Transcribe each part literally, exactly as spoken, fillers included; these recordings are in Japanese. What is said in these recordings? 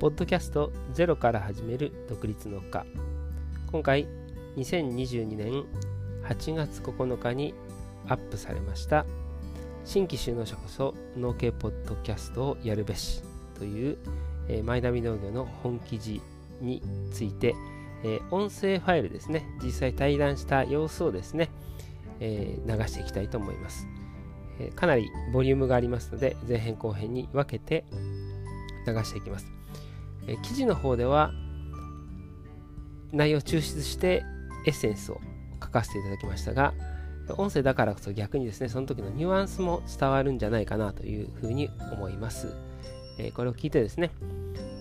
ポッドキャストゼロから始める独立農家。今回にせんにじゅうにねんはちがつここのかにアップされました新規就農者こそ農系ポッドキャストをやるべしという、えー、マイナビ農業の本記事について、えー、音声ファイルですね、実際対談した様子をですね、えー、流していきたいと思います。えー、かなりボリュームがありますので前編後編に分けて流していきます。えー、記事の方では内容を抽出してエッセンスを書かせていただきましたが、音声だからこそ逆にですね、その時のニュアンスも伝わるんじゃないかなというふうに思います。えー、これを聞いてですね、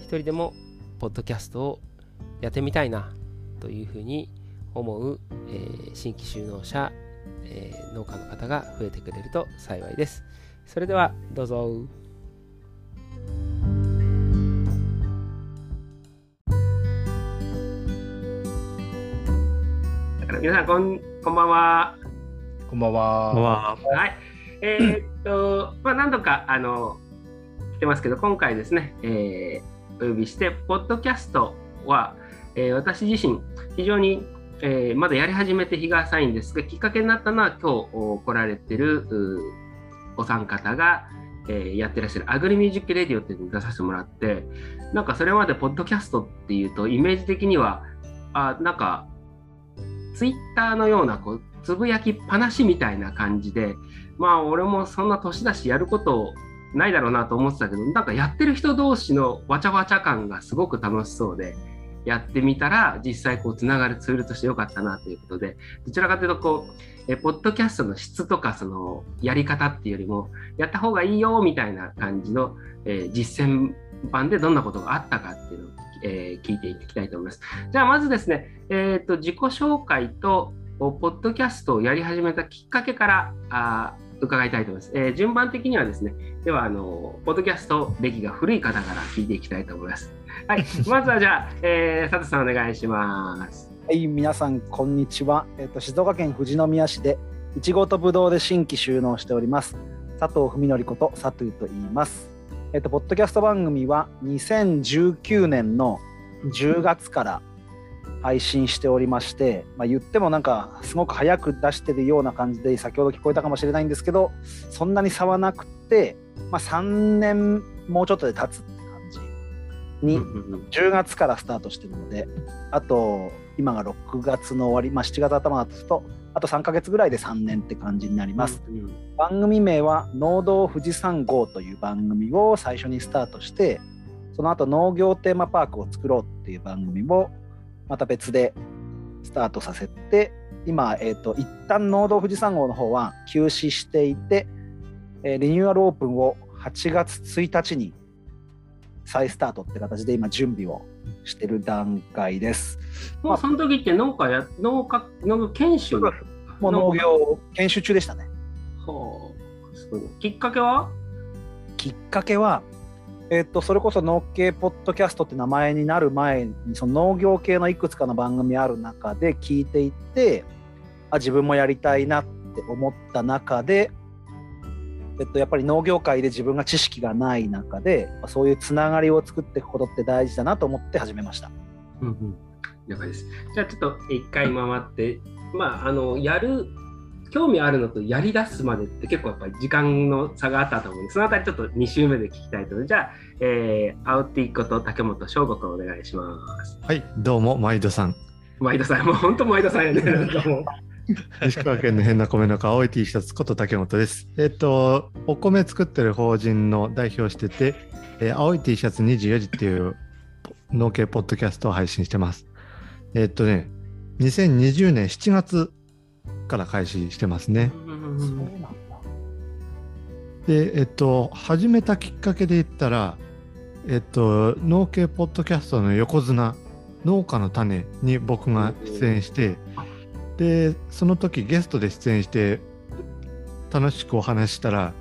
一人でもポッドキャストをやってみたいなというふうに思う、えー、新規就農者、えー、農家の方が増えてくれると幸いです。それではどうぞ。皆さんこん、こんばんは。こんばんは。こんばんは。はい。えー、っと、まあ、何度かあの来てますけど、今回ですね、えー、お呼びしてポッドキャストは、えー、私自身非常に、えー、まだやり始めて日が浅いんですが、きっかけになったのは今日来られてるお三方が、えー、やってらっしゃるアグリミュージックレディオっていうのに出させてもらって、なんかそれまでポッドキャストっていうとイメージ的にはあなんかツイッターのようなこうつぶやきっぱなしみたいな感じで、まあ俺もそんな年だしやることないだろうなと思ってたけど、なんかやってる人同士のわちゃわちゃ感がすごく楽しそうで、やってみたら実際こうつながるツールとして良かったなということで、どちらかというとこうえポッドキャストの質とかそのやり方っていうよりもやった方がいいよみたいな感じの、えー、実践版でどんなことがあったかっていうのをえー、聞いていきたいと思います。じゃあまずですね、えー、と自己紹介とポッドキャストをやり始めたきっかけからあ伺いたいと思います。えー、順番的にはですね、ではあのポッドキャスト歴が古い方から聞いていきたいと思います。はい、まずはじゃあ、えー、佐藤さんお願いします。はい、皆さんこんにちは。えー、と静岡県富士宮市でいちごとぶどうで新規就農しております佐藤文則こと佐藤と言います。えっと、ポッドキャスト番組はにせんじゅうきゅうねんのじゅうがつから配信しておりまして、まあ、言ってもなんかすごく早く出してるような感じで先ほど聞こえたかもしれないんですけど、そんなに差はなくて、まあ、さんねんもうちょっとで経つって感じにじゅうがつからスタートしてるので、あと今がろくがつの終わり、まあ、しちがつあたまだとあとさんかげつぐらいでさんねんって感じになります。うん、番組名は農道富士山号という番組を最初にスタートして、その後農業テーマパークを作ろうっていう番組もまた別でスタートさせて、今、えー、と一旦農道富士山号の方は休止していて、えー、リニューアルオープンをはちがつついたちに再スタートって形で今準備をしてる段階です。もうその時って農家や農家の研修もう農業研修中でしたね。はあ、すごい。きっかけはきっかけは、えー、っとそれこそ農系ポッドキャストって名前になる前に、その農業系のいくつかの番組ある中で聞いていて、あ自分もやりたいなって思った中で、えっと、やっぱり農業界で自分が知識がない中でそういうつながりを作っていくことって大事だなと思って始めました。うんうん、了解です。じゃあちょっと一回回って、まあ、あのやる興味あるのとやりだすまでって結構やっぱり時間の差があったと思うので、そのあたりちょっとに週目で聞きたいと思います。じゃあ、えー、アウティこと竹本翔吾君お願いします。はい、どうも毎度さん毎度さん、もう本当毎度さんやね石川県の変な米の青い T シャツこと竹本です。えっとお米作ってる法人の代表してて、えー、青い T シャツにじゅうよじっていう農系ポッドキャストを配信してます。えっとねにせんにじゅうねんしちがつから開始してますね。でえっと始めたきっかけで言ったら、えっと農系ポッドキャストの横綱農家の種に僕が出演して、でその時ゲストで出演して楽しくお話したら、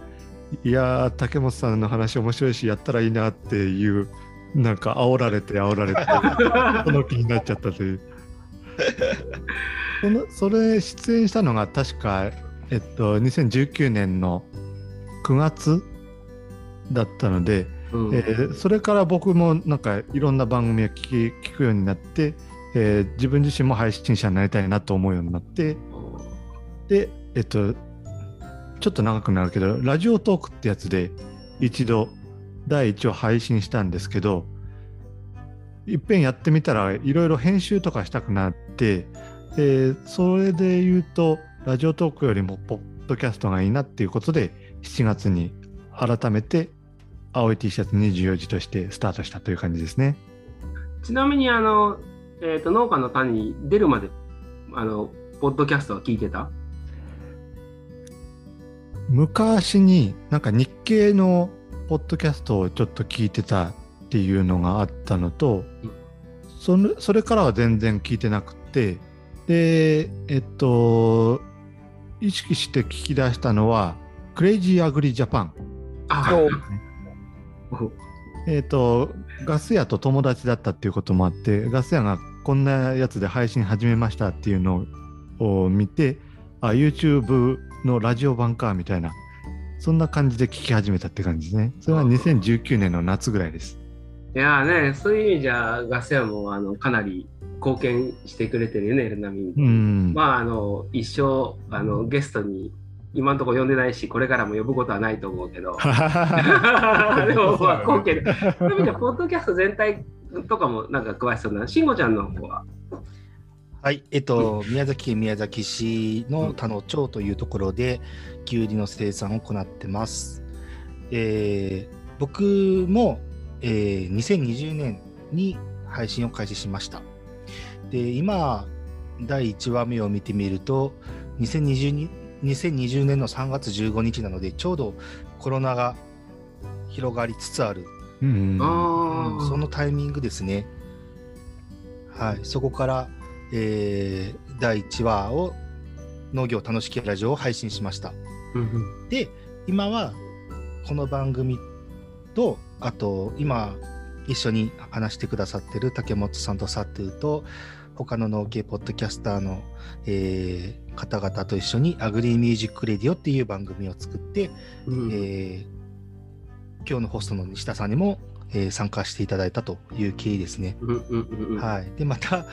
いやー竹本さんの話面白いしやったらいいなっていう、なんか煽られて煽られてその気になっちゃったというそのそれ出演したのが確か、えっと、にせんじゅうきゅうねんのくがつだったので、うんえー、それから僕もなんかいろんな番組を 聞, 聞くようになって、えー、自分自身も配信者になりたいなと思うようになってで、えっと、ちょっと長くなるけどラジオトークってやつで一度だいいちわ配信したんですけどいっぺんやってみたらいろいろ編集とかしたくなって、えー、それで言うとラジオトークよりもポッドキャストがいいなっていうことでしちがつに改めて青い T シャツにじゅうよじとしてスタートしたという感じですね。ちなみにあの、えー、と農家の種に出るまであのポッドキャストは聞いてた？昔になんか日系のポッドキャストをちょっと聞いてたっていうのがあったのと、うん、その、それからは全然聞いてなくてでえっと意識して聞き出したのはクレイジーアグリジャパン。あえっとガス屋と友達だったっていうこともあってガス屋がこんなやつで配信始めましたっていうのを見てあ YouTube のラジオ版かみたいなそんな感じで聞き始めたって感じですね。それはにせんじゅうきゅうねんの夏ぐらいです。いやーねそういう意味じゃガス屋もあのかなり貢献してくれてるよね。エルナミンまああの一生あのゲストに今のところ呼んでないしこれからも呼ぶことはないと思うけどでもまあ貢献でそういう意味じゃポッドキャスト全体とかもなんか詳しそうなしんごちゃんの方ははいえっと、うん、宮崎県宮崎市の田野町というところできゅうりの生産を行ってます。えー、僕も、えー、にせんにじゅうねんに配信を開始しました。で今だいいちわめを見てみるとにせんにじゅうねんのさんがつじゅうごにちなのでちょうどコロナが広がりつつある、うんうんうん、そのタイミングですね。はい、そこからえー、だいいちわを農業楽しきラジオを配信しました。うん、で今はこの番組とあと今一緒に話してくださってる竹本さんとサトゥーと他の農系ポッドキャスターの、えー、方々と一緒にアグリーミュージックレディオっていう番組を作って、うんえー、今日のホストの西田さんにも、えー、参加していただいたという経緯ですね。うんうんうんうん、はいでまた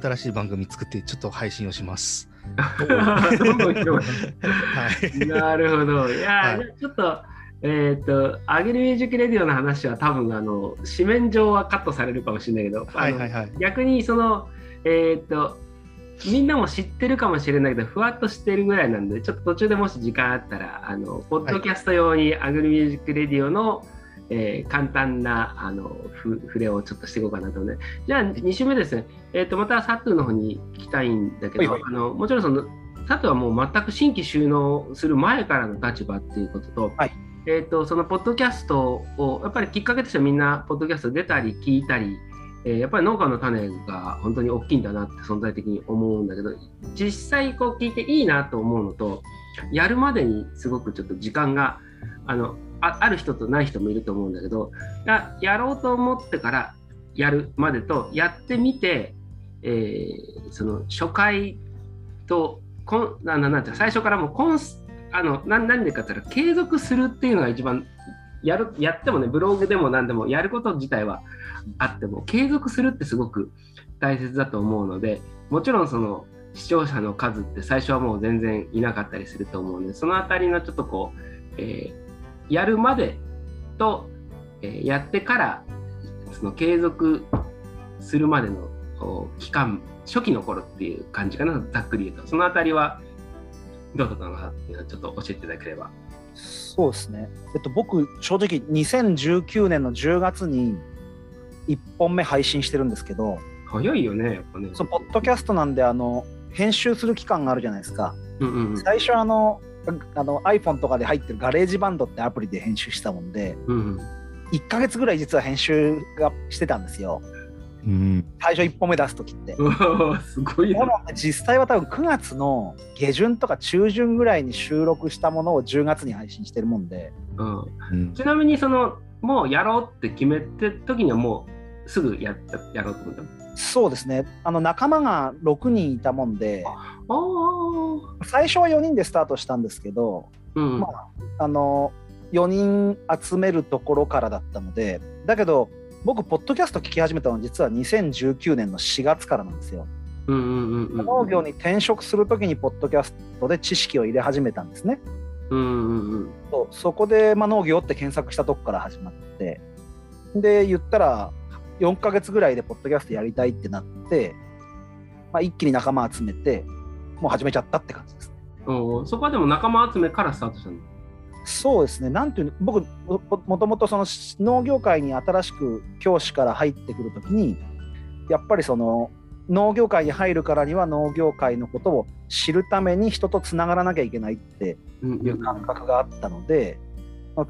新しい番組作ってちょっと配信をします。はい、なるほど。いや、はい、ちょっとえっとアグリミュージックレディオの話は多分あの紙面上はカットされるかもしれないけど、はいはいはい、逆にそのえっとみんなも知ってるかもしれないけどふわっと知ってるぐらいなんでちょっと途中でもし時間あったらあのポッドキャスト用にアグリミュージックレディオの、はいえー、簡単なあのふ触れをちょっとしていこうかなと思うね。じゃあに週目ですね、えー、とまたサトゥの方に聞きたいんだけど、はいはい、あのもちろんそのサトゥはもう全く新規収納する前からの立場っていうことと、はいえー、とそのポッドキャストをやっぱりきっかけとしてはみんなポッドキャスト出たり聞いたり、えー、やっぱり農家の種が本当に大きいんだなって存在的に思うんだけど実際こう聞いていいなと思うのとやるまでにすごくちょっと時間があのあ, ある人とない人もいると思うんだけどだやろうと思ってからやるまでとやってみて、えー、その初回とこんなななんて最初からもうコンスあのな何でかって言ったら継続するっていうのが一番やるやってもねブログでも何でもやること自体はあっても継続するってすごく大切だと思うのでもちろんその視聴者の数って最初はもう全然いなかったりすると思うのでそのあたりのちょっとこう、えーやるまでと、えー、やってからその継続するまでの期間初期の頃っていう感じかなざっくり言うとそのあたりはどうだったのかっていうのをちょっと教えていただければ。そうですね、えっと、僕正直にせんじゅうきゅうねんのじゅうがつにいっぽんめ配信してるんですけど早いよねやっぱね。そうポッドキャストなんであの編集する期間があるじゃないですか、うんうんうん、最初あのあの iPhone とかで入ってるガレージバンドってアプリで編集したもんで、うん、いっかげつぐらい実は編集がしてたんですよ、うん、最初いっぽんめ出す時ってすごいな。実際は多分くがつの下旬とか中旬ぐらいに収録したものをじゅうがつに配信してるもんで、うんうん、ちなみにそのもうやろうって決めて時にはもうすぐ や, やろうと思ったの？そうですね、あの仲間がろくにんいたもんで最初はよにんでスタートしたんですけど、うんまあ、あのよにん集めるところからだったので、だけど僕ポッドキャスト聞き始めたのは実はにせんじゅうきゅうねんのしがつからなんですよ。うんうんうんうん、農業に転職するときにポッドキャストで知識を入れ始めたんですね。うんうんうん、そう、そこで、まあ、農業って検索したとこから始まって、で言ったらよんかげつぐらいでポッドキャストやりたいってなって、まあ、一気に仲間集めてもう始めちゃったって感じですね。お、そこはでも仲間集めからスタートしたの。そうですね、なんていうの、僕もともとその農業界に新しく教師から入ってくるときに、やっぱりその農業界に入るからには農業界のことを知るために人とつながらなきゃいけないっていう感覚があったので、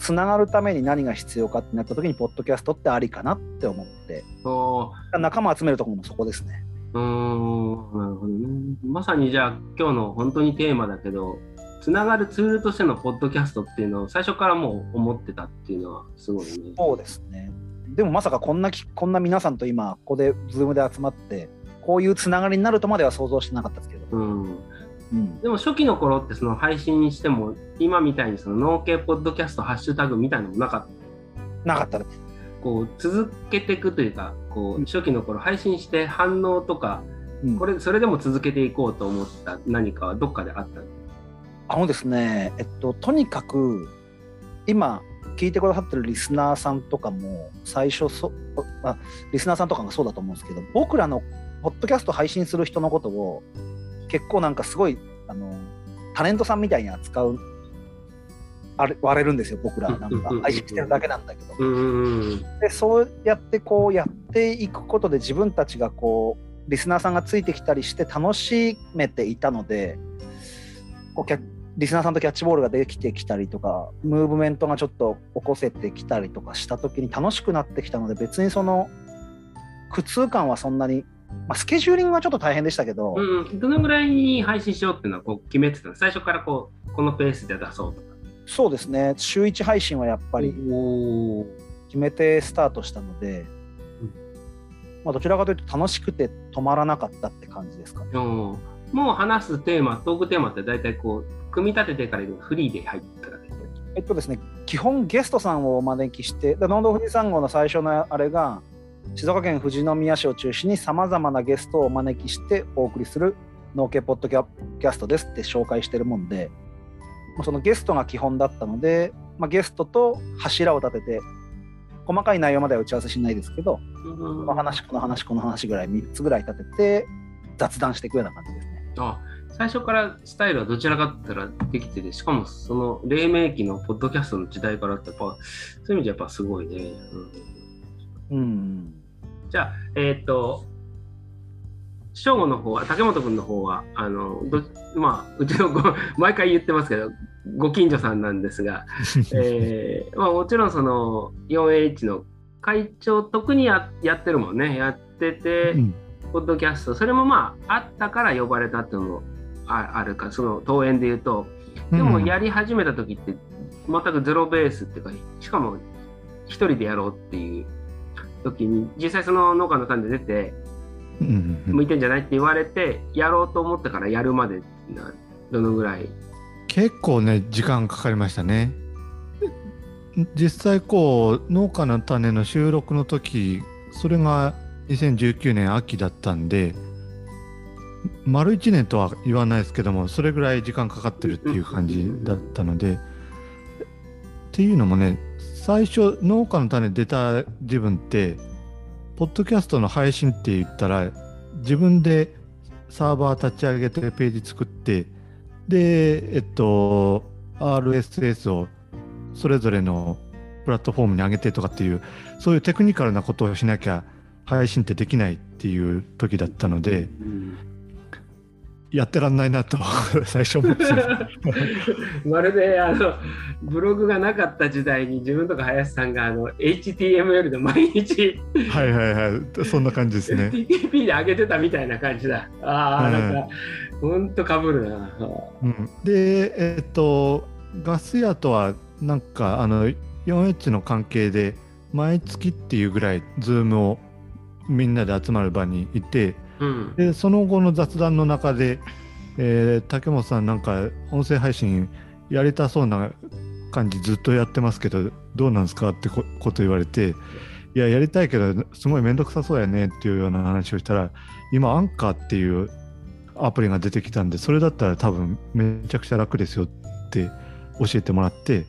つながるために何が必要かってなった時にポッドキャストってありかなって思って、仲間集めるところもそこですね。うーん、なるほどね。まさにじゃあ今日の本当にテーマだけど、つながるツールとしてのポッドキャストっていうのを最初からもう思ってたっていうのはすごいね。そうですね。でもまさかこんなこんな皆さんと今ここで Zoom で集まってこういうつながりになるとまでは想像してなかったですけど、うんうん、でも初期の頃ってその配信しても今みたいにその農系ポッドキャストハッシュタグみたいなのもなかったなかったです。こう続けていくというか、こう初期の頃配信して反応とか、うん、これそれでも続けていこうと思った何かはどっかであったの？あのですね、えっと、とにかく今聞いてくださってるリスナーさんとかも最初そあリスナーさんとかがそうだと思うんですけど、僕らのポッドキャスト配信する人のことを結構なんかすごいあのタレントさんみたいに扱うあれ割れるんですよ。僕らなんか配信してるだけなんだけど、でそうやってこうやっていくことで自分たちがこうリスナーさんがついてきたりして楽しめていたので、こうキャリスナーさんとキャッチボールができてきたりとか、ムーブメントがちょっと起こせてきたりとかした時に楽しくなってきたので、別にその苦痛感はそんなに、まあ、スケジューリングはちょっと大変でしたけど、うん、どのぐらいに配信しようっていうのはこう決めてたの？最初からこうこのペースで出そうとか。そうですね、週いち配信はやっぱり決めてスタートしたので、まあ、どちらかというと楽しくて止まらなかったって感じですかね。もう話すテーマ、トークテーマって大体こう組み立ててからフリーで入ったらですね、えっとですね基本ゲストさんをお招きして、農道富士山号の最初のあれが静岡県富士宮市を中心にさまざまなゲストをお招きしてお送りする農系ポッドキャストですって紹介してるもんで、そのゲストが基本だったので、まあ、ゲストと柱を立てて細かい内容までは打ち合わせしないですけど、うん、この話この話この話ぐらいみっつぐらい立てて雑談していくような感じですね。あ、最初からスタイルはどちらかってらできてて、しかもその黎明期のポッドキャストの時代からってやっぱそういう意味じゃやっぱすごいね。うん、うんじゃあ、えっと、正吾の方は、竹本君の方は、あの、どまあ、うちのご、毎回言ってますけど、ご近所さんなんですが、えーまあ、もちろんその よんエイチ の会長、特に や, やってるもんね、やってて、うん、ポッドキャスト、それもまあ、あったから呼ばれたっていうのも あ, あるか、その登園で言うと、でもやり始めた時って、全くゼロベースっていうか、しかも一人でやろうっていう。時に実際その農家の種で出て向いてんじゃないって言われてやろうと思ってからやるまでどのぐらい？結構ね時間かかりましたね。実際こう農家の種の収録の時、それがにせんじゅうきゅうねん秋だったんで丸いちねんとは言わないですけども、それぐらい時間かかってるっていう感じだったのでっていうのもね、最初農家の種出た自分ってポッドキャストの配信って言ったら自分でサーバー立ち上げてページ作って、でえっと アールエスエス をそれぞれのプラットフォームに上げてとかっていう、そういうテクニカルなことをしなきゃ配信ってできないっていう時だったので、やってらんないなと最初思ってまるであのブログがなかった時代に自分とか林さんがあの エイチティーエムエル で毎日はいはいはいそんな感じですね。 ティーティーピー で上げてたみたいな感じだ。ああ、なんかほんとかぶるな、うん、でえっとガス屋とはなんかあの よんエイチ の関係で毎月っていうぐらい Zoom をみんなで集まる場にいて、うん、でその後の雑談の中で、えー、竹本さんなんか音声配信やりたそうな感じずっとやってますけどどうなんですかって こ, こと言われて、いややりたいけどすごいめんどくさそうやねっていうような話をしたら、今アンカーっていうアプリが出てきたんでそれだったら多分めちゃくちゃ楽ですよって教えてもらって、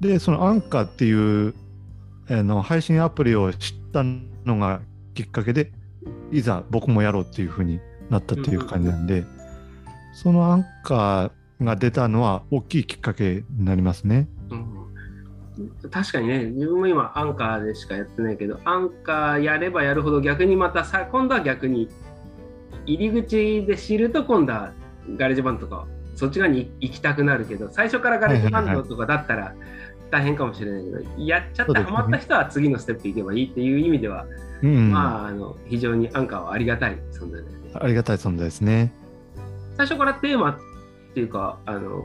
でそのアンカーっていうあの配信アプリを知ったのがきっかけで、いざ僕もやろうっていう風になったっていう感じなんで、そのアンカーが出たのは大きいきっかけになりますね、うん、確かにね、自分も今アンカーでしかやってないけど、アンカーやればやるほど逆にまたさ、今度は逆に入り口で知ると今度はガレージバンドとかそっち側に行きたくなるけど、最初からガレージバンドとかだったら大変かもしれないけど、はいはいはい、やっちゃってハマった人は次のステップ行けばいいっていう意味では、うんうん、まあ、あの非常にアンカーはありがたい存在ですね。ありがたい存在ですね。最初からテーマっていうか、あの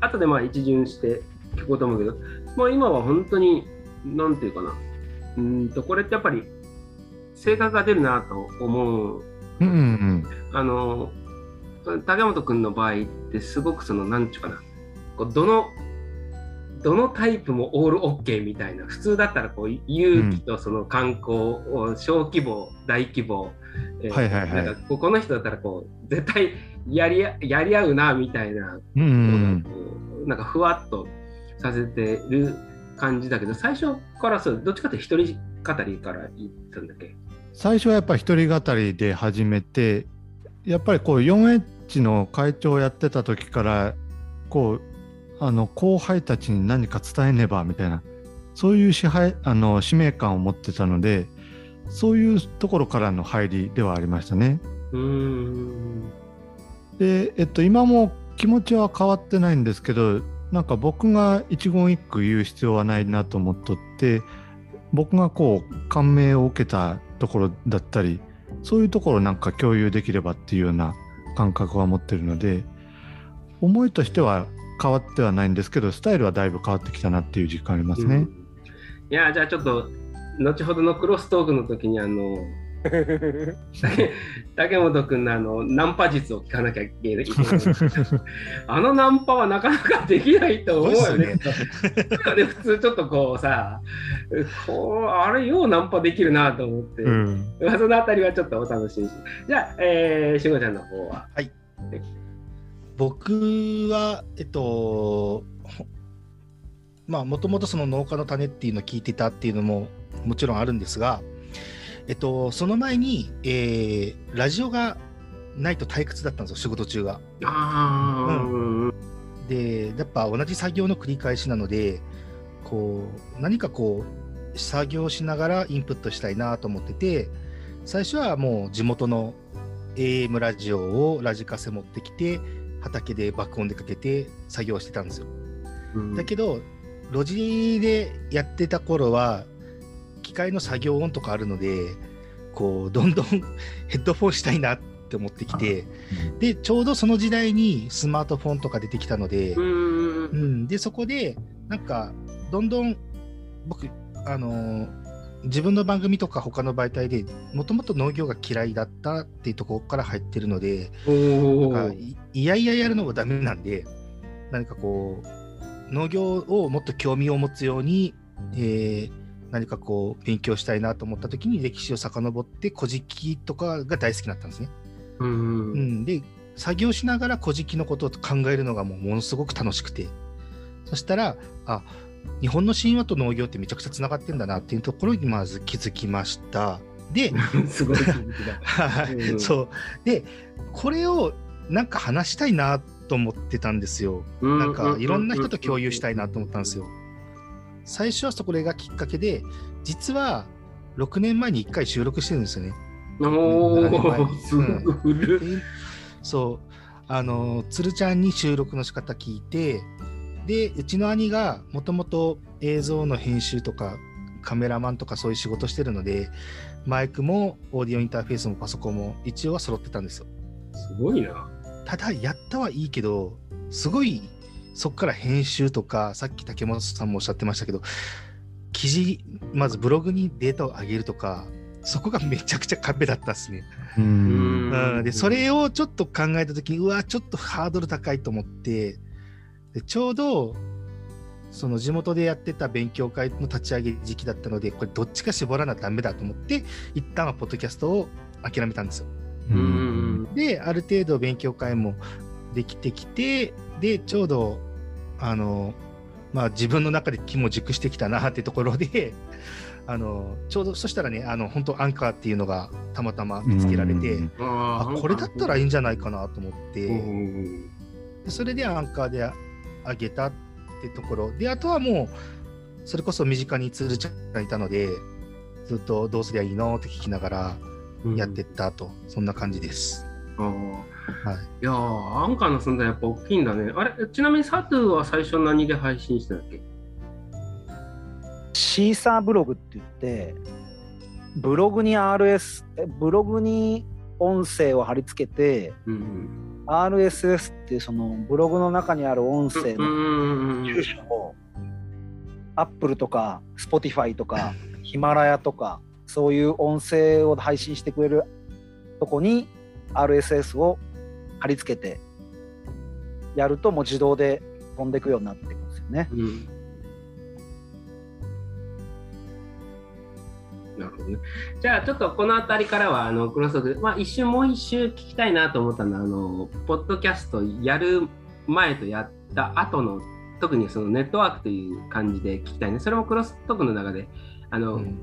後でまあ一巡して聞こうと思うけど、まあ、今は本当になんていうかな、うーんとこれってやっぱり性格が出るなと思う、うんうんうん、あの竹本くんの場合ってすごくそのなんちゅうかな、こうどのどのタイプもオールオッケーみたいな、普通だったらこう勇気とその観光、うん、小規模大規模、えーはいはいはい、なんかこの人だったらこう絶対やり、 やり合うなみたいな、うんうん、こうなんかふわっとさせてる感じだけど、最初からそうどっちかって一人語りから言ったんだっけ。最初はやっぱり一人語りで始めて、やっぱりこう フォーエイチ の会長をやってた時からこうあの後輩たちに何か伝えねばみたいな、そういう支配あの使命感を持ってたので、そういうところからの入りではありましたね。うーんで、えっと、今も気持ちは変わってないんですけど、なんか僕が一言一句言う必要はないなと思っとって、僕がこう感銘を受けたところだったり、そういうところなんか共有できればっていうような感覚は持ってるので、思いとしては変わってはないんですけど、スタイルはだいぶ変わってきたなっていう実感ありますね、うん、いやじゃあちょっと後ほどのクロストークの時にあの竹本くん の, あのナンパ術を聞かなきゃいけないあのナンパはなかなかできないと思うよねで普通ちょっとこうさこうあれようナンパできるなと思って、うん、そのあたりはちょっとお楽しみに。じゃあ、えー、しごちゃんの方は。はい、僕はえっとまあもともとその農家の種っていうのを聞いてたっていうのももちろんあるんですが、えっとその前に、えー、ラジオがないと退屈だったんですよ、仕事中が。あ、うん、でやっぱ同じ作業の繰り返しなので、こう何かこう作業しながらインプットしたいなと思ってて、最初はもう地元の エーエム ラジオをラジカセ持ってきて畑で爆音でかけて作業してたんですよ、うん、だけど路地でやってた頃は機械の作業音とかあるので、こうどんどんヘッドフォンしたいなって思ってきて、うん、でちょうどその時代にスマートフォンとか出てきたので、うん、うん、でそこでなんかどんどん僕あのー、自分の番組とか他の媒体でもともと農業が嫌いだったっていうところから入ってるので、なんかいやいややるのもダメなんで、何かこう農業をもっと興味を持つように、えー、何かこう勉強したいなと思った時に歴史を遡って古事記とかが大好きだったんですね。うん、うん、で作業しながら古事記のことを考えるのがもうものすごく楽しくて、そしたらあ日本の神話と農業ってめちゃくちゃつながってんだなっていうところにまず気づきました。ですごい気づきだ、はい、そうでこれをなんか話したいなと思ってたんですよ。なんかいろんな人と共有したいなと思ったんですよ。最初はそこがきっかけで、実はろくねんまえにいっかい収録してるんですよね。おーすごく古い、うん、そうあのつるちゃんに収録の仕方聞いて、でうちの兄がもともと映像の編集とかカメラマンとかそういう仕事してるので、マイクもオーディオインターフェースもパソコンも一応は揃ってたんですよ。すごいな。ただやったはいいけど、すごいそっから編集とか、さっき竹本さんもおっしゃってましたけど、記事まずブログにデータを上げるとか、そこがめちゃくちゃ壁だったですね。うーんうーんでそれをちょっと考えた時に、うわちょっとハードル高いと思って、ちょうどその地元でやってた勉強会の立ち上げ時期だったので、これどっちか絞らなダメだと思って一旦はポッドキャストを諦めたんですよ。うんである程度勉強会もできてきて、でちょうどあの、まあ、自分の中で気も熟してきたなってところであのちょうどそしたらね、あの本当アンカーっていうのがたまたま見つけられて、ああこれだったらいいんじゃないかなと思って、それでアンカーで上げたってところで、あとはもうそれこそ身近にツールちゃんがいたので、ずっとどうすりゃいいのって聞きながらやってったと、うん、そんな感じです。あ、はい、いやアンカーの存在やっぱ大きいんだね。あれちなみにサトゥは最初何で配信してたっけ？シーサーブログって言ってブログに アールエス ブログに音声を貼り付けて、うんうんアールエスエス っていうそのブログの中にある音声の住所を Apple とか Spotify とかヒマラヤとかそういう音声を配信してくれるとこに アールエスエス を貼り付けてやるともう自動で飛んでいくようになっていくんですよね、うん、なるほどね。じゃあちょっとこのあたりからはあのクロストークで、まあ、一周もう一周聞きたいなと思ったのはあのポッドキャストやる前とやった後の特にそのネットワークという感じで聞きたいね。それもクロストークの中であの、うん、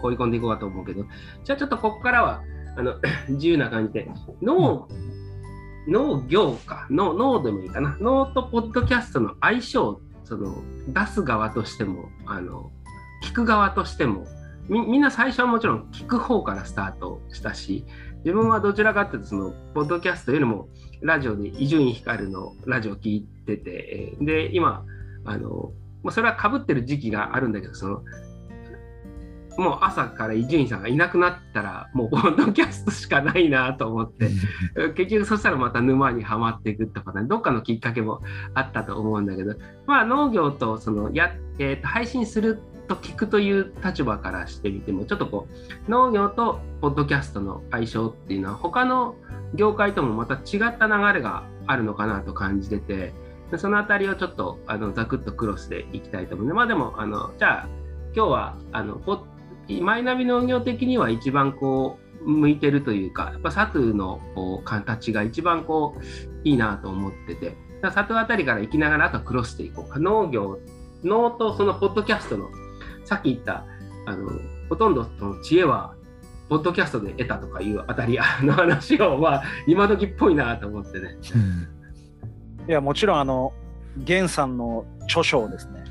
放り込んでいこうかと思うけど、じゃあちょっとここからはあの自由な感じで農、うん、農業か農農でもいいかな、農とポッドキャストの相性、その出す側としてもあの聞く側としてもみ, みんな最初はもちろん聞く方からスタートしたし、自分はどちらかというとそのポッドキャストよりもラジオで伊集院光のラジオ聞いてて、で今あのそれは被ってる時期があるんだけど、そのもう朝から伊集院さんがいなくなったらもうポッドキャストしかないなと思って結局そしたらまた沼にはまっていくとか、ね、どっかのきっかけもあったと思うんだけど、まあ農業とそのや、えー、と配信すると聞くという立場からしてみてもちょっとこう農業とポッドキャストの相性っていうのは他の業界ともまた違った流れがあるのかなと感じてて、でそのあたりをちょっとあのザクッとクロスでいきたいと思うので、まあでもあのじゃあ今日はあのマイナビ農業的には一番こう向いてるというか、やっぱサトゥの形が一番こういいなと思ってて、サトゥあたりから行きながらあとクロスでいこうか。農業農とそのポッドキャストのさっき言ったあのほとんどの知恵はポッドキャストで得たとかいうあたりの話を、まあ、今時っぽいなと思ってね、うん、いやもちろんあの源さんの著書をですね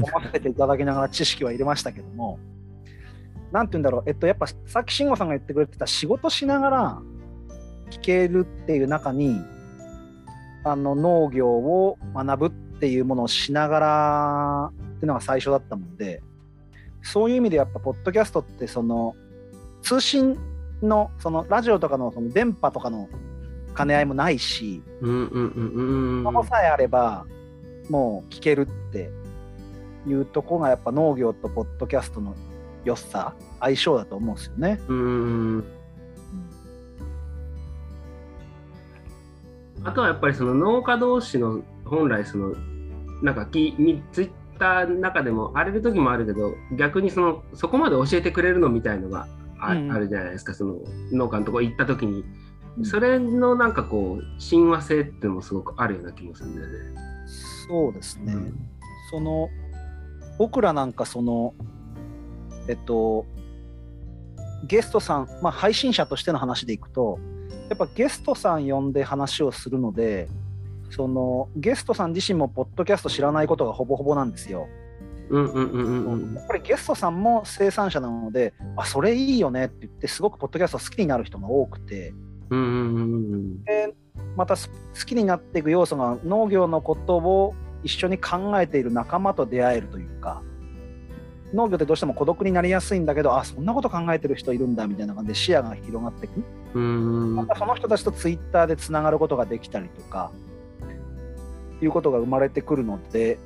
思わせていただきながら知識は入れましたけども、なんて言うんだろう、えっとやっぱさっき慎吾さんが言ってくれてた仕事しながら聞けるっていう中にあの農業を学ぶっていうものをしながらっていうのが最初だったもんで、そういう意味でやっぱポッドキャストってその通信 の, そのラジオとか の, その電波とかの兼ね合いもないし、そのさえあればもう聞けるっていうところがやっぱ農業とポッドキャストの良さ相性だと思うんですよね。うんうん、あとはやっぱりその農家同士の本来そのなんかきツイッ中でも荒れる時もあるけど、逆に そ, のそこまで教えてくれるのみたいのが あ,、うん、あるじゃないですか。その農家のとこ行った時にそれのなんかこう親和性っていうのもすごくあるような気もするんだよね。そうですね、うん、その僕らなんかそのえっとゲストさん、まあ、配信者としての話でいくとやっぱゲストさん呼んで話をするので、そのゲストさん自身もポッドキャスト知らないことがほぼほぼなんですよ。うんうんうんうん、やっぱりゲストさんも生産者なので、あそれいいよねって言ってすごくポッドキャスト好きになる人が多くて、うんうんうん、でまた好きになっていく要素が農業のことを一緒に考えている仲間と出会えるというか、農業ってどうしても孤独になりやすいんだけど、あそんなこと考えてる人いるんだみたいな感じで視野が広がっていく、うん、またその人たちとツイッターでつながることができたりとかいうことが生まれてくるので、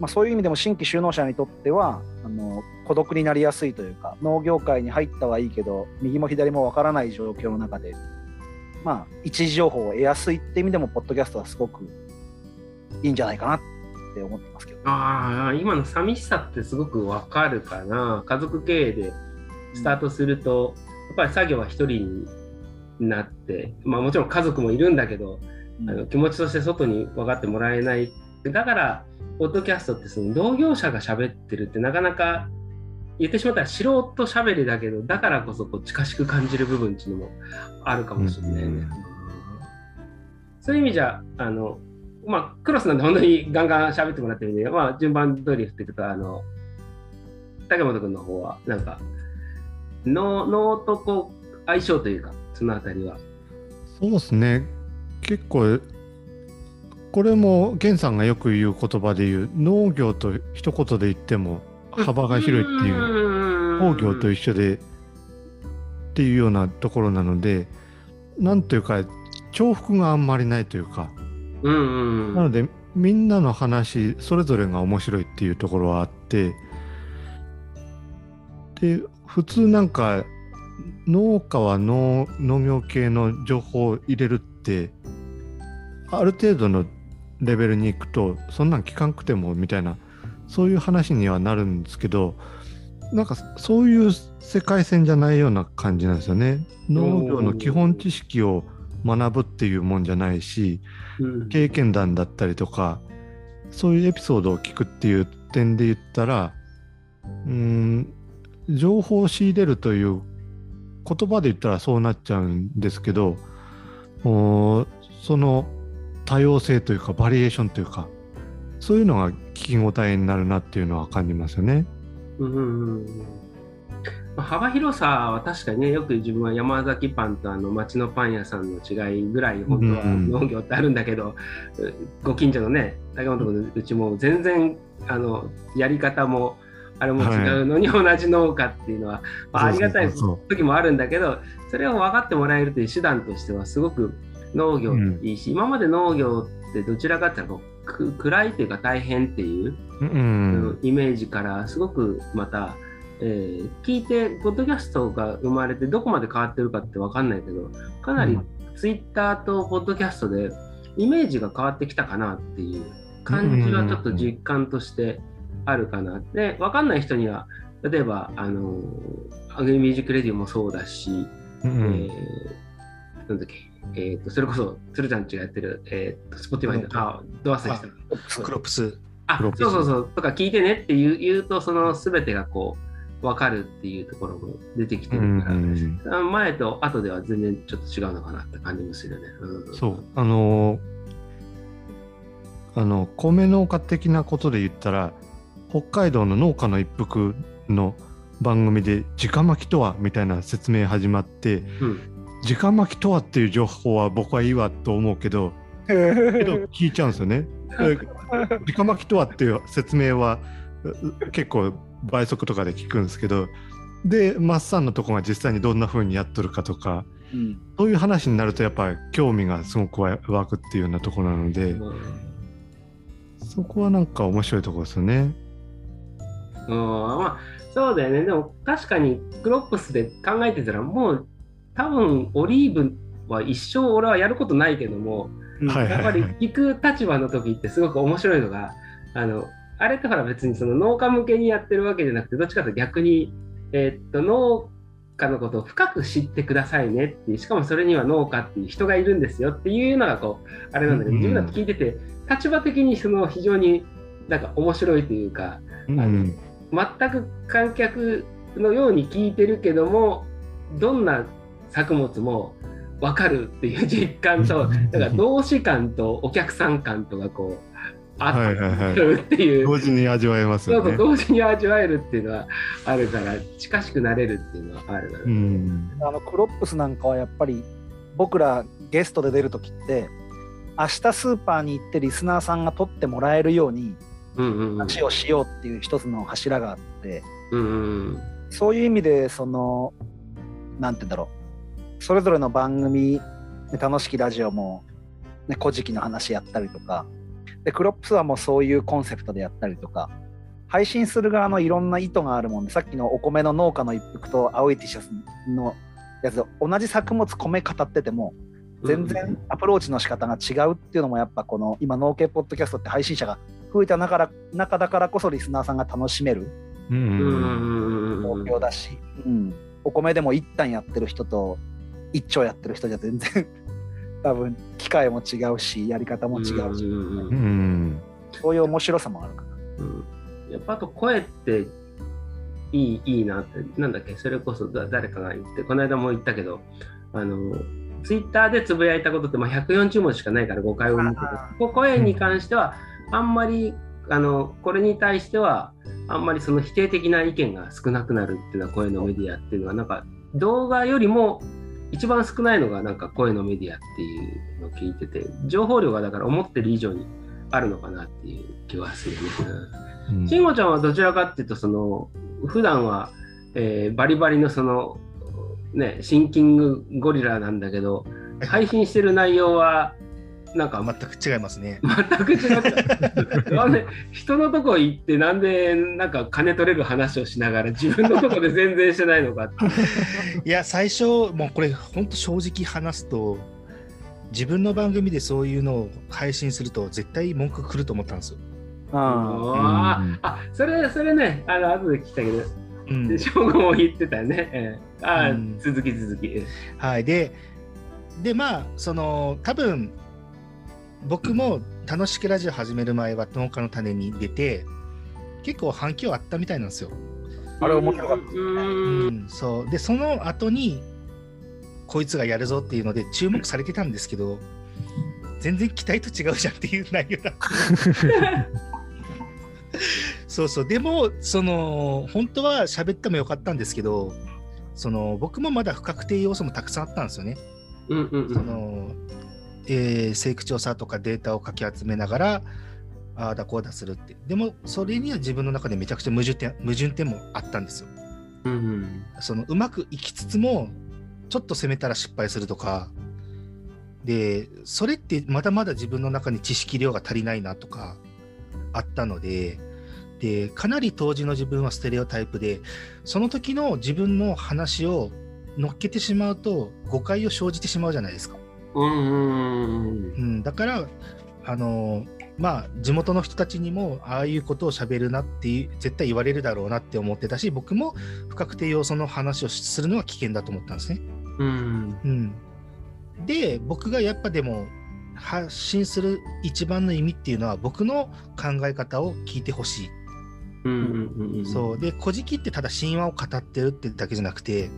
まあ、そういう意味でも新規就農者にとってはあの孤独になりやすいというか、農業界に入ったはいいけど右も左も分からない状況の中で、まあ、一時情報を得やすいって意味でもポッドキャストはすごくいいんじゃないかなって思ってますけど。ああ、今の寂しさってすごくわかるかな。家族経営でスタートすると、うん、やっぱり作業は一人になって、まあ、もちろん家族もいるんだけど、うん、あの気持ちとして外に分かってもらえない。だからポッドキャストってその同業者が喋ってるってなかなか言ってしまったら素人喋りだけど、だからこそこう近しく感じる部分っていうのもあるかもしれないね、うん、そういう意味じゃあの、まあ、クロスなんで本当にガンガン喋ってもらってるんで、まあ、順番通り振っていくと、あの竹本君の方はなんかの脳とこう相性というか、そのあたりは。そうですね、結構これも源さんがよく言う言葉で言う、農業と一言で言っても幅が広いっていう、工業と一緒でっていうようなところなので、なんというか重複があんまりないというか、うんうん、なのでみんなの話それぞれが面白いっていうところはあって、で普通なんか農家は 農, 農業系の情報を入れるってある程度のレベルに行くとそんなん聞かんくてもみたいな、そういう話にはなるんですけど、なんかそういう世界線じゃないような感じなんですよね。農業の基本知識を学ぶっていうもんじゃないし、うん、経験談だったりとかそういうエピソードを聞くっていう点で言ったら、うーん、情報を仕入れるという言葉で言ったらそうなっちゃうんですけど、その多様性というかバリエーションというか、そういうのが聞き応えになるなっていうのは感じますよね。うんうんうん、幅広さは確かにね、よく自分は山崎パンとあの町のパン屋さんの違いぐらい本当は農業ってあるんだけど、うんうん、ご近所のね竹本君のうちも全然あのやり方もあれも違うのに同じ農家っていうのは、はい、まあ、ありがたい時もあるんだけど、それを分かってもらえるという手段としてはすごく農業っていいし、うん、今まで農業ってどちらかっていうと暗いというか大変っていう、うんうん、イメージからすごくまた、えー、聞いてポッドキャストが生まれてどこまで変わってるかって分かんないけど、かなりツイッターとポッドキャストでイメージが変わってきたかなっていう感じはちょっと実感としてあるかな。で、分かんない人には例えばあのアグリミュージックレディオもそうだし、うんうん、えー、なんだっけ、えー、とそれこそ鶴ちゃんちがやってる、えー、と Spotify とかドアサイしたクロップスあそうそうそうとか聞いてねって言 う, 言うとその全てがこう分かるっていうところも出てきてるから、うんうん、前と後では全然ちょっと違うのかなって感じもするよね、うん、そうあのー、あの米農家的なことで言ったら北海道の農家の一服の番組で直巻きとはみたいな説明始まって、うん、直巻きとはっていう情報は僕はいいわと思うけど、けど聞いちゃうんですよね。直巻きとはっていう説明は結構倍速とかで聞くんですけど、でマッサンのとこが実際にどんな風にやっとるかとか、うん、そういう話になるとやっぱり興味がすごく湧くっていうようなところなので、うん、そこはなんか面白いところですよね。うん、まあそうだよね。でも確かにクロップスで考えてたらもう多分オリーブは一生俺はやることないけども、はいはいはい、やっぱり聞く立場の時ってすごく面白いのが、あのあれだから別にその農家向けにやってるわけじゃなくて、どっちかというと逆に、えー、っと農家のことを深く知ってくださいねっていう、しかもそれには農家っていう人がいるんですよっていうのがこうあれなんだけど、自分だと聞いてて立場的にその非常になんか面白いというか、あの、うん、全く観客のように聞いてるけどもどんな作物も分かるっていう実感と、だから同志感とお客さん感とがこうあるっていう、はいはいはい、同時に味わえますよね。そうそう、同時に味わえるっていうのはあるから、近しくなれるっていうのはあるから、うん、あのクロップスなんかはやっぱり僕らゲストで出るときって明日スーパーに行ってリスナーさんが撮ってもらえるように話をしようっていう一つの柱があって、うんうん、そういう意味でそのなんて言うんだろう、それぞれの番組、楽しきラジオも、ね、古事記の話やったりとかで、クロップスはもうそういうコンセプトでやったりとか、配信する側のいろんな意図があるもんで、さっきのお米の農家の一服と青い T シャツのやつ、同じ作物米語ってても全然アプローチの仕方が違うっていうのもやっぱこの今農系ポッドキャストって配信者が吹いた中だ、中だからこそリスナーさんが楽しめる東京だし、うん、お米でも一反やってる人と一丁やってる人じゃ全然多分機械も違うしやり方も違うし、うん、そういう面白さもあるかな、うん、やっぱあと声っていい、いいなって、なんだっけ、それこそ誰かが言ってこの間も言ったけど、あのツイッターでつぶやいたことってまあひゃくよんじゅうもじしかないから誤解を生むけど、声に関してはあんまり、あのこれに対してはあんまりその否定的な意見が少なくなるっていうのは声のメディアっていうのは、なんか動画よりも一番少ないのがなんか声のメディアっていうのを聞いてて、情報量がだから思ってる以上にあるのかなっていう気はするね。慎吾ちゃんはどちらかっていうとその普段は、えー、バリバリのそのね、シンキングゴリラなんだけど、配信してる内容はなんか全く違いますね。全く違った。なんで人のとこ行ってなんでなんか金取れる話をしながら自分のとこで全然してないのかって。いや最初もうこれ本当正直話すと、自分の番組でそういうのを配信すると絶対文句来ると思ったんですよ。あ、うん、あ、それそれね、あの後で聞いたけど。ショーゴも言ってたよね。あ、うん、続き続き。はい、で、でまあその多分僕も楽しくラジオ始める前は農家の種に出て結構反響あったみたいなんですよ。あれ面白かったですね。うん、そうでその後にこいつがやるぞっていうので注目されてたんですけど、全然期待と違うじゃんっていう内容だった。そうそう、でもその本当は喋ってもよかったんですけど、その僕もまだ不確定要素もたくさんあったんですよね。うんうんうん、その、えー、生育調査とかデータをかき集めながらああだこうだするって、でもそれには自分の中でめちゃくちゃ矛盾点、矛盾点もあったんですよ。うんうん、そのうまくいきつつもちょっと攻めたら失敗するとかで、それってまだまだ自分の中に知識量が足りないなとかあったので、でかなり当時の自分はステレオタイプで、その時の自分の話を乗っけてしまうと誤解を生じてしまうじゃないですか。うんうんうん、だからあのまあ地元の人たちにもああいうことを喋るなって絶対言われるだろうなって思ってたし、僕も不確定要素の話をするのは危険だと思ったんですね。うんうんうん、で僕がやっぱでも発信する一番の意味っていうのは僕の考え方を聞いてほしい。うんうんうん、そうで古事記ってただ神話を語ってるってだけじゃなくて、やっ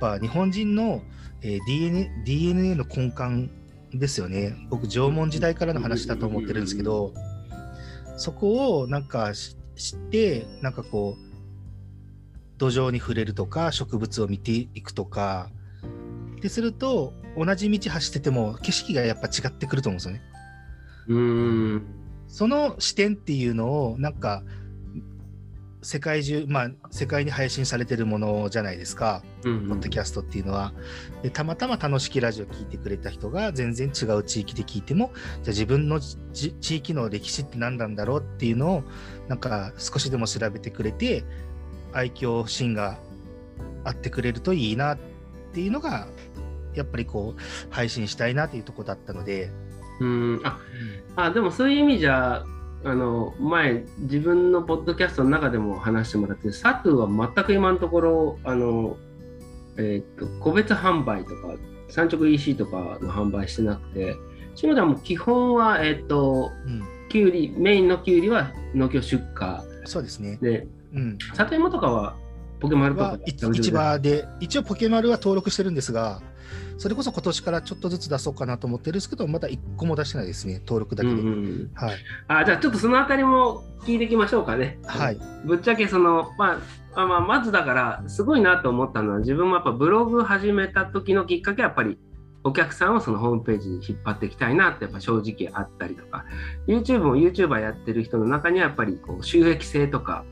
ぱ日本人の、えー、ディーエヌエー, ディーエヌエー の根幹ですよね。僕縄文時代からの話だと思ってるんですけど、そこをなんか知って、なんかこう土壌に触れるとか植物を見ていくとかってすると、同じ道走ってても景色がやっぱ違ってくると思うんですよね。うーん、その視点っていうのをなんか世界中、まあ世界に配信されてるものじゃないですか、うんうん、ポッドキャストっていうのは。でたまたま楽しきラジオ聞いてくれた人が全然違う地域で聞いても、じゃあ自分の地域の歴史って何なんだろうっていうのをなんか少しでも調べてくれて、愛嬌心があってくれるといいなっていうのがやっぱりこう配信したいなっていうところだったので。うーん、あ、あ、でもそういう意味じゃあの前自分のポッドキャストの中でも話してもらって、サトゥは全く今のところあの、えー、と個別販売とか産直 イーシー とかの販売してなくて、しもちゃんも基本は、えーとうん、キュウリ、メインのキュウリは農協出荷。そうですね。で、うん、里芋とかはポケマルとか市場で、一応ポケマルは登録してるんですが、それこそ今年からちょっとずつ出そうかなと思ってるんですけど、まだいっこも出してないですね、登録だけで。うんうん、はい、あ、じゃあちょっとそのあたりも聞いていきましょうかね。はい、ぶっちゃけその、まあまあ、まずだからすごいなと思ったのは、自分もやっぱブログ始めた時のきっかけはやっぱりお客さんをそのホームページに引っ張っていきたいなってやっぱ正直あったりとか、 YouTube も YouTuber やってる人の中にはやっぱりこう収益性とか、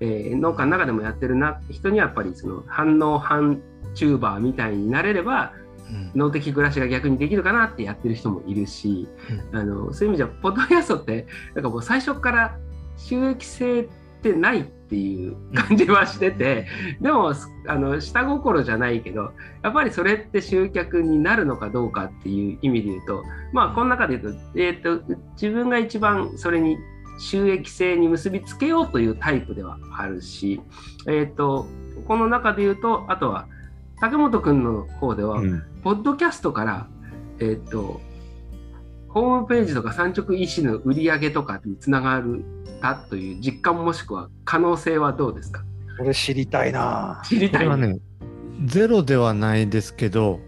えー、農家の中でもやってるな人にはやっぱりその反応反チューバーみたいになれれば脳的暮らしが逆にできるかなってやってる人もいるし、うん、あのそういう意味じゃポッドキャストってなんかもう最初から収益性ってないっていう感じはしてて、でもあの下心じゃないけどやっぱりそれって集客になるのかどうかっていう意味で言うと、まあこの中で言うと、えーと自分が一番それに収益性に結びつけようというタイプではあるし、えー、とこの中でいうと、あとは竹本くんの方では、うん、ポッドキャストから、えー、とホームページとか産直医師の売り上げとかにつながるたという実感、もしくは可能性はどうですか？これ知りたいな。知りたい。これはね、ゼロではないですけど、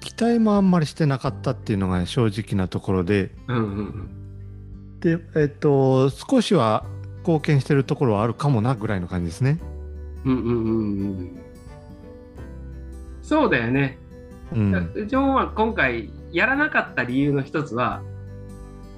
期待もあんまりしてなかったっていうのが正直なところで、うんうんうん、で、えっと、少しは貢献してるところはあるかもなぐらいの感じですね。うんうんうんうん。そうだよね。うん、ジョンは今回やらなかった理由の一つは、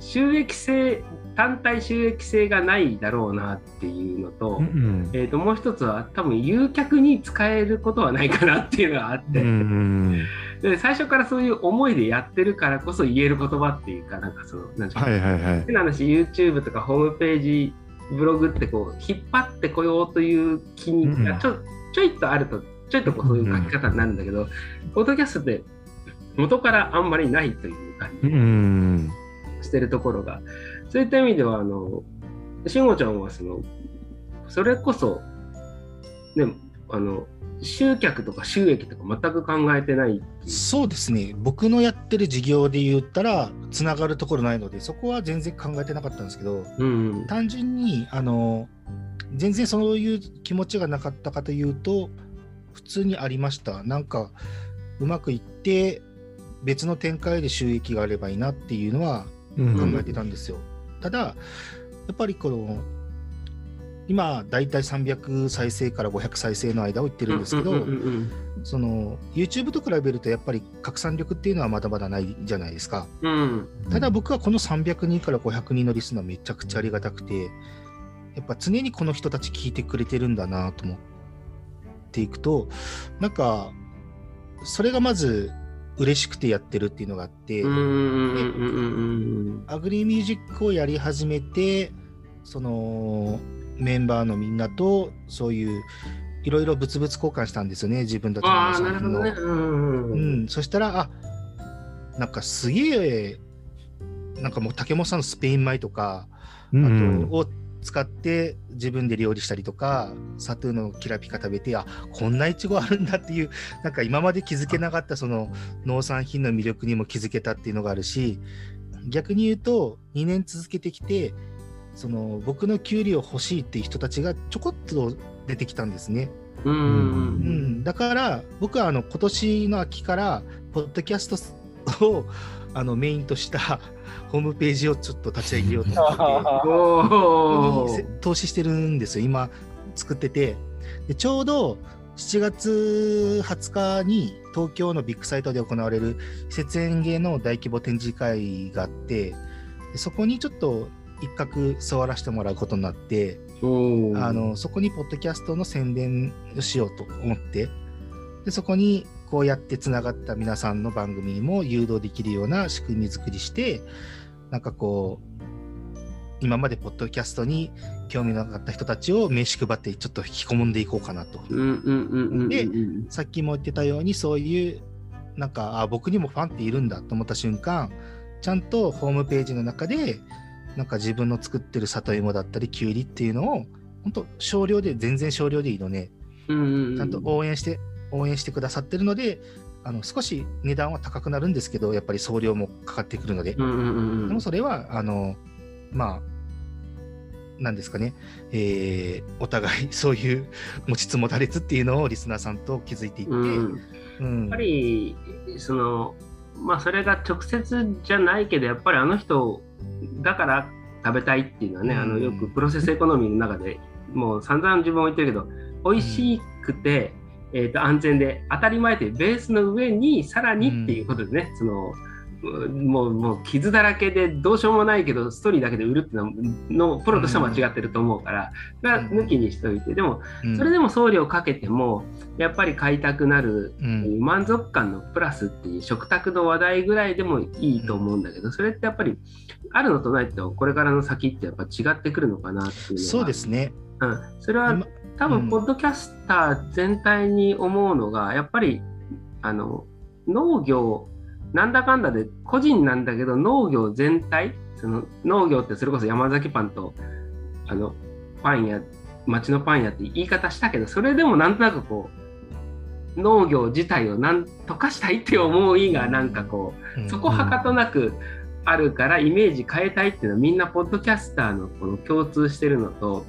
収益性、単体収益性がないだろうなっていうのと、うんうん、えーともう一つは多分誘客に使えることはないかなっていうのがあって、うんうんうん、で最初からそういう思いでやってるからこそ言える言葉っていうか、なんかそのなんていうか、はいはいはい、変な話 YouTube とかホームページ、ブログってこう引っ張ってこようという気がちょ、うんうん、ちょいっとあるとちょいっとこうそういう書き方になるんだけど、うんうん、ポッドキャストって元からあんまりないという感じ、うんうん、してるところが、そういった意味では、あの慎吾ちゃんはそのそれこそ、ね、あの集客とか収益とか全く考えてないっていう。そうですね、僕のやってる事業で言ったらつながるところないので、そこは全然考えてなかったんですけど、うんうん、単純にあの全然そういう気持ちがなかったかというと、普通にありました。なんかうまくいって別の展開で収益があればいいなっていうのは考えてたんですよ、うんうん。ただやっぱりこの今だいたいさんびゃくさいせいからごひゃくさいせいの間をいってるんですけど、うんうんうんうん、その YouTube と比べるとやっぱり拡散力っていうのはまだまだないじゃないですか、うんうん、ただ僕はこのさんびゃくにんからごひゃくにんのリスナーめちゃくちゃありがたくて、やっぱ常にこの人たち聞いてくれてるんだなと思っていくと、なんかそれがまず嬉しくてやってるっていうのがあって、うん、アグリーミュージックをやり始めて、そのメンバーのみんなとそういういろいろ物々交換したんですよね、自分たちの作品の、ね、うんうん、そしたら、あ、なんかすげえ、なんかもう竹本さんのスペイン米とか、うん、あとを使って自分で料理したりとか、サトゥーのキラピカ食べて、あ、こんなイチゴあるんだっていう、なんか今まで気づけなかったその農産品の魅力にも気づけたっていうのがあるし、逆に言うとにねん続けてきて、その僕のキュウリを欲しいっていう人たちがちょこっと出てきたんですね。うん、うん、だから僕はあの今年の秋からポッドキャストをあのメインとしたホームページをちょっと立ち上げようと思って投資してるんですよ、今作ってて。でちょうどしちがつはつかに東京のビッグサイトで行われる施設園芸の大規模展示会があって、そこにちょっと一角座らせてもらうことになって、あのそこにポッドキャストの宣伝をしようと思って、でそこにこうやってつながった皆さんの番組にも誘導できるような仕組み作りして、なんかこう今までポッドキャストに興味のなかった人たちを名刺配ってちょっと引き込んでいこうかなと。でさっきも言ってたように、そういうなんか、あ、僕にもファンっているんだと思った瞬間、ちゃんとホームページの中でなんか自分の作ってる里芋だったりキュウリっていうのを本当少量で、全然少量でいいのね、うんうんうん、ちゃんと応援して応援してくださってるので、あの少し値段は高くなるんですけど、やっぱり送料もかかってくるので、うんうんうん、でもそれはあのまあ何ですかね、えー、お互いそういう持ちつ持たれつっていうのをリスナーさんと気づいていって、うんうん、やっぱりそのまあそれが直接じゃないけど、やっぱりあの人だから食べたいっていうのはね、うん、あのよくプロセスエコノミーの中でもう散々自分も言ってるけど、美味しくて、うん、えー、と安全で当たり前というベースの上にさらにっていうことでね、うん、そのもう、もう傷だらけでどうしようもないけどストーリーだけで売るっていうののプロとしては間違ってると思うから、うん、だから抜きにしておいて、でも、うん、それでも送料かけてもやっぱり買いたくなるっていう満足感のプラスっていう食卓の話題ぐらいでもいいと思うんだけど、それってやっぱりあるのとないとこれからの先ってやっぱ違ってくるのかなっていうのは。そうですね、うん、それは多分ポッドキャスター全体に思うのが、やっぱりあの農業なんだかんだで個人なんだけど、農業全体、その農業ってそれこそ山崎パンとあのパン屋町のパン屋って言い方したけど、それでもなんとなくこう農業自体をなんとかしたいって思いがなんかこうそこはかとなくあるから、イメージ変えたいっていうのはみんなポッドキャスターのこの共通してるのと、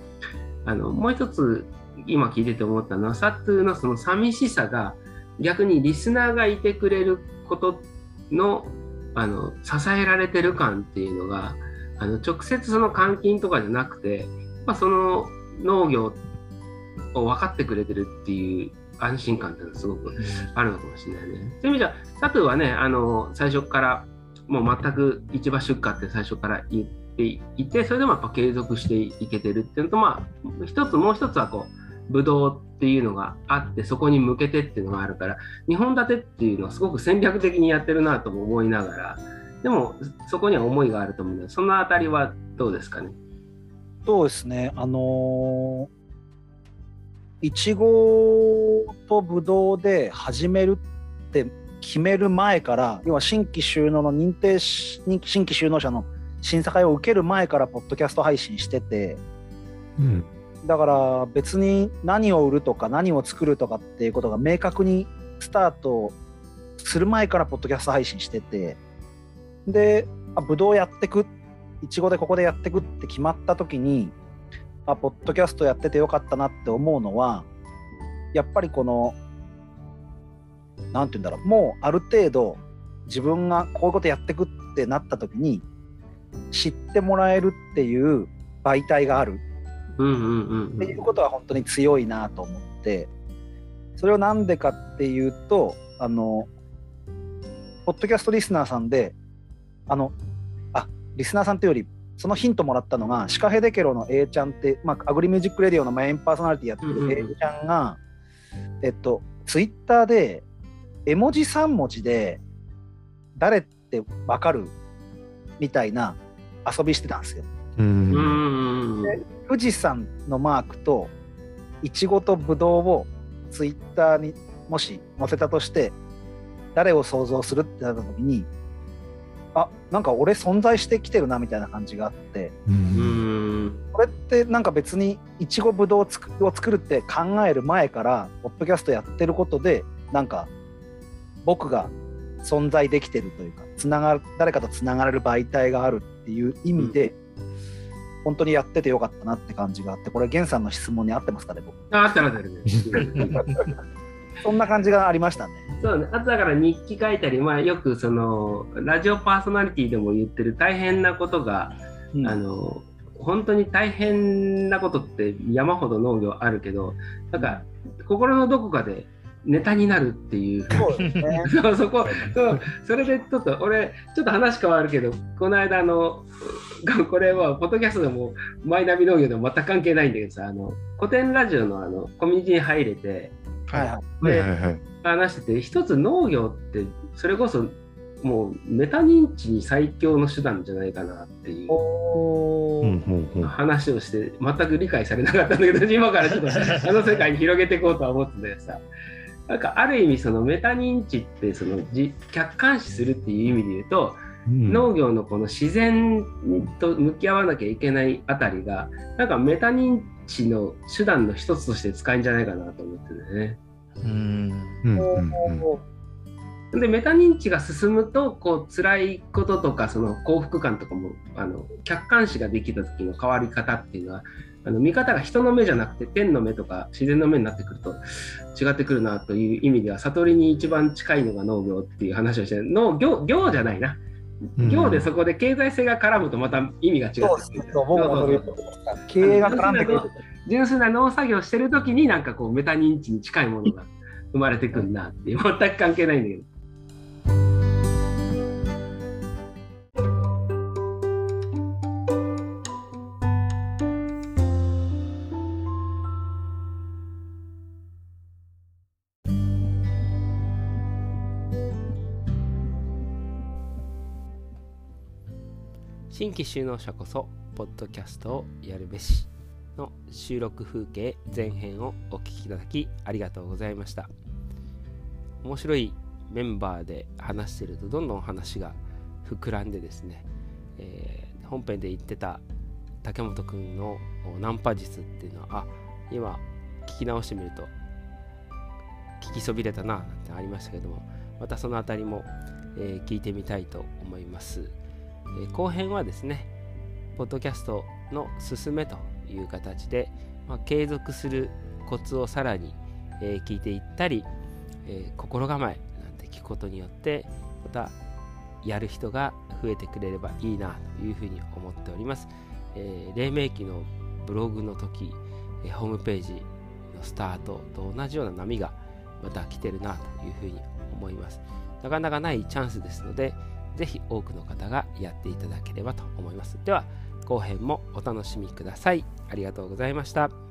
あのもう一つ今聞いてて思ったのは、サトゥのその寂しさが逆にリスナーがいてくれることのあの支えられてる感っていうのが、あの直接その監禁とかじゃなくて、まあ、その農業を分かってくれてるっていう安心感っていうのがすごくあるのかもしれないね、うん、そういう意味じゃサトゥはね、あの最初からもう全く市場出荷って最初から言っていて、それでもやっぱ継続していけてるっていうのと、まあ一つもう一つはこうブドウっていうのがあって、そこに向けてっていうのがあるから、にほん立てっていうのはすごく戦略的にやってるなとも思いながら、でもそこには思いがあると思うので、そのあたりはどうですかね。そうですね、あのいちごとブドウで始めるって決める前から、要は新規就農の認定し新規就農者の審査会を受ける前からポッドキャスト配信してて、うん、だから別に何を売るとか何を作るとかっていうことが明確にスタートする前からポッドキャスト配信してて、であブドウやってく、イチゴでここでやってくって決まった時に、あポッドキャストやっててよかったなって思うのは、やっぱりこのなんて言うんだろう、もうある程度自分がこういうことやってくってなった時に知ってもらえるっていう媒体があるうんうんうんうん、っていうことは本当に強いなと思って、それをなんでかっていうと、あのポッドキャストリスナーさんであのあリスナーさんというよりそのヒントもらったのが、シカヘデケロの A ちゃんって、まあ、アグリミュージックレディオのメインパーソナリティやってる A ちゃんが、うんうん、えっと、ツイッターで絵文字さん文字で誰って分かるみたいな遊びしてたんですよ。うんうん、で富士山のマークとイチゴとブドウをツイッターにもし載せたとして、誰を想像するってなった時に、あなんか俺存在してきてるなみたいな感じがあって、うんこれってなんか別にイチゴブドウを作るって考える前からポッドキャストやってることで、なんか僕が存在できてるというか、つながる誰かとつながれる媒体があるっていう意味で、うん本当にやっててよかったなって感じがあって、これ源さんの質問に合ってますかね。僕あ合ってますねそんな感じがありましたね。そうね、あとだから日記書いたり、まあ、よくそのラジオパーソナリティでも言ってる大変なことが、うん、あの本当に大変なことって山ほど農業あるけど、なんか心のどこかでネタになるっていう、そうですねそうそこそうそれでちょっと俺ちょっと話変わるけど、この間のこれはポッドキャストでもマイナビ農業でも全く関係ないんだけどさ、あの古典ラジオ の, あのコミュニティに入れて、はいではいはい、話してて、一つ農業ってそれこそもうメタ認知に最強の手段じゃないかなっていう話をして、全く理解されなかったんだけど、今からちょっとあの世界に広げていこうとは思ってたけどさ、なんかある意味そのメタ認知ってその客観視するっていう意味で言うと、うん、農業のこの自然と向き合わなきゃいけないあたりがなんかメタ認知の手段の一つとして使えるんじゃないかなと思ってるね。うん、うん、でメタ認知が進むとこう辛いこととかその幸福感とかもあの客観視ができた時の変わり方っていうのは、あの見方が人の目じゃなくて天の目とか自然の目になってくると違ってくるなという意味では、悟りに一番近いのが農業っていう話をして、農業業じゃないな、業でそこで経済性が絡むとまた意味が違ってくる。経営が絡んでくる。純粋な農作業してる時になんかこうメタ認知に近いものが生まれてくるなっていう、全く関係ないんだけど。新規就農者こそポッドキャストをやるべしの収録風景前編をお聞きいただきありがとうございました。面白いメンバーで話しているとどんどん話が膨らんでですね、えー、本編で言ってた竹本くんのナンパ術っていうのは、あ、今聞き直してみると聞きそびれたななんてありましたけども、またそのあたりも、えー、聞いてみたいと思います。えー、後編はですね、ポッドキャストの勧めという形で、まあ、継続するコツをさらに、えー、聞いていったり、えー、心構えなんて聞くことによってまたやる人が増えてくれればいいなというふうに思っております。えー、黎明期のブログの時、えー、ホームページのスタートと同じような波がまた来てるなというふうに思います。なかなかないチャンスですので、ぜひ多くの方がやっていただければと思います。では後編もお楽しみください。ありがとうございました。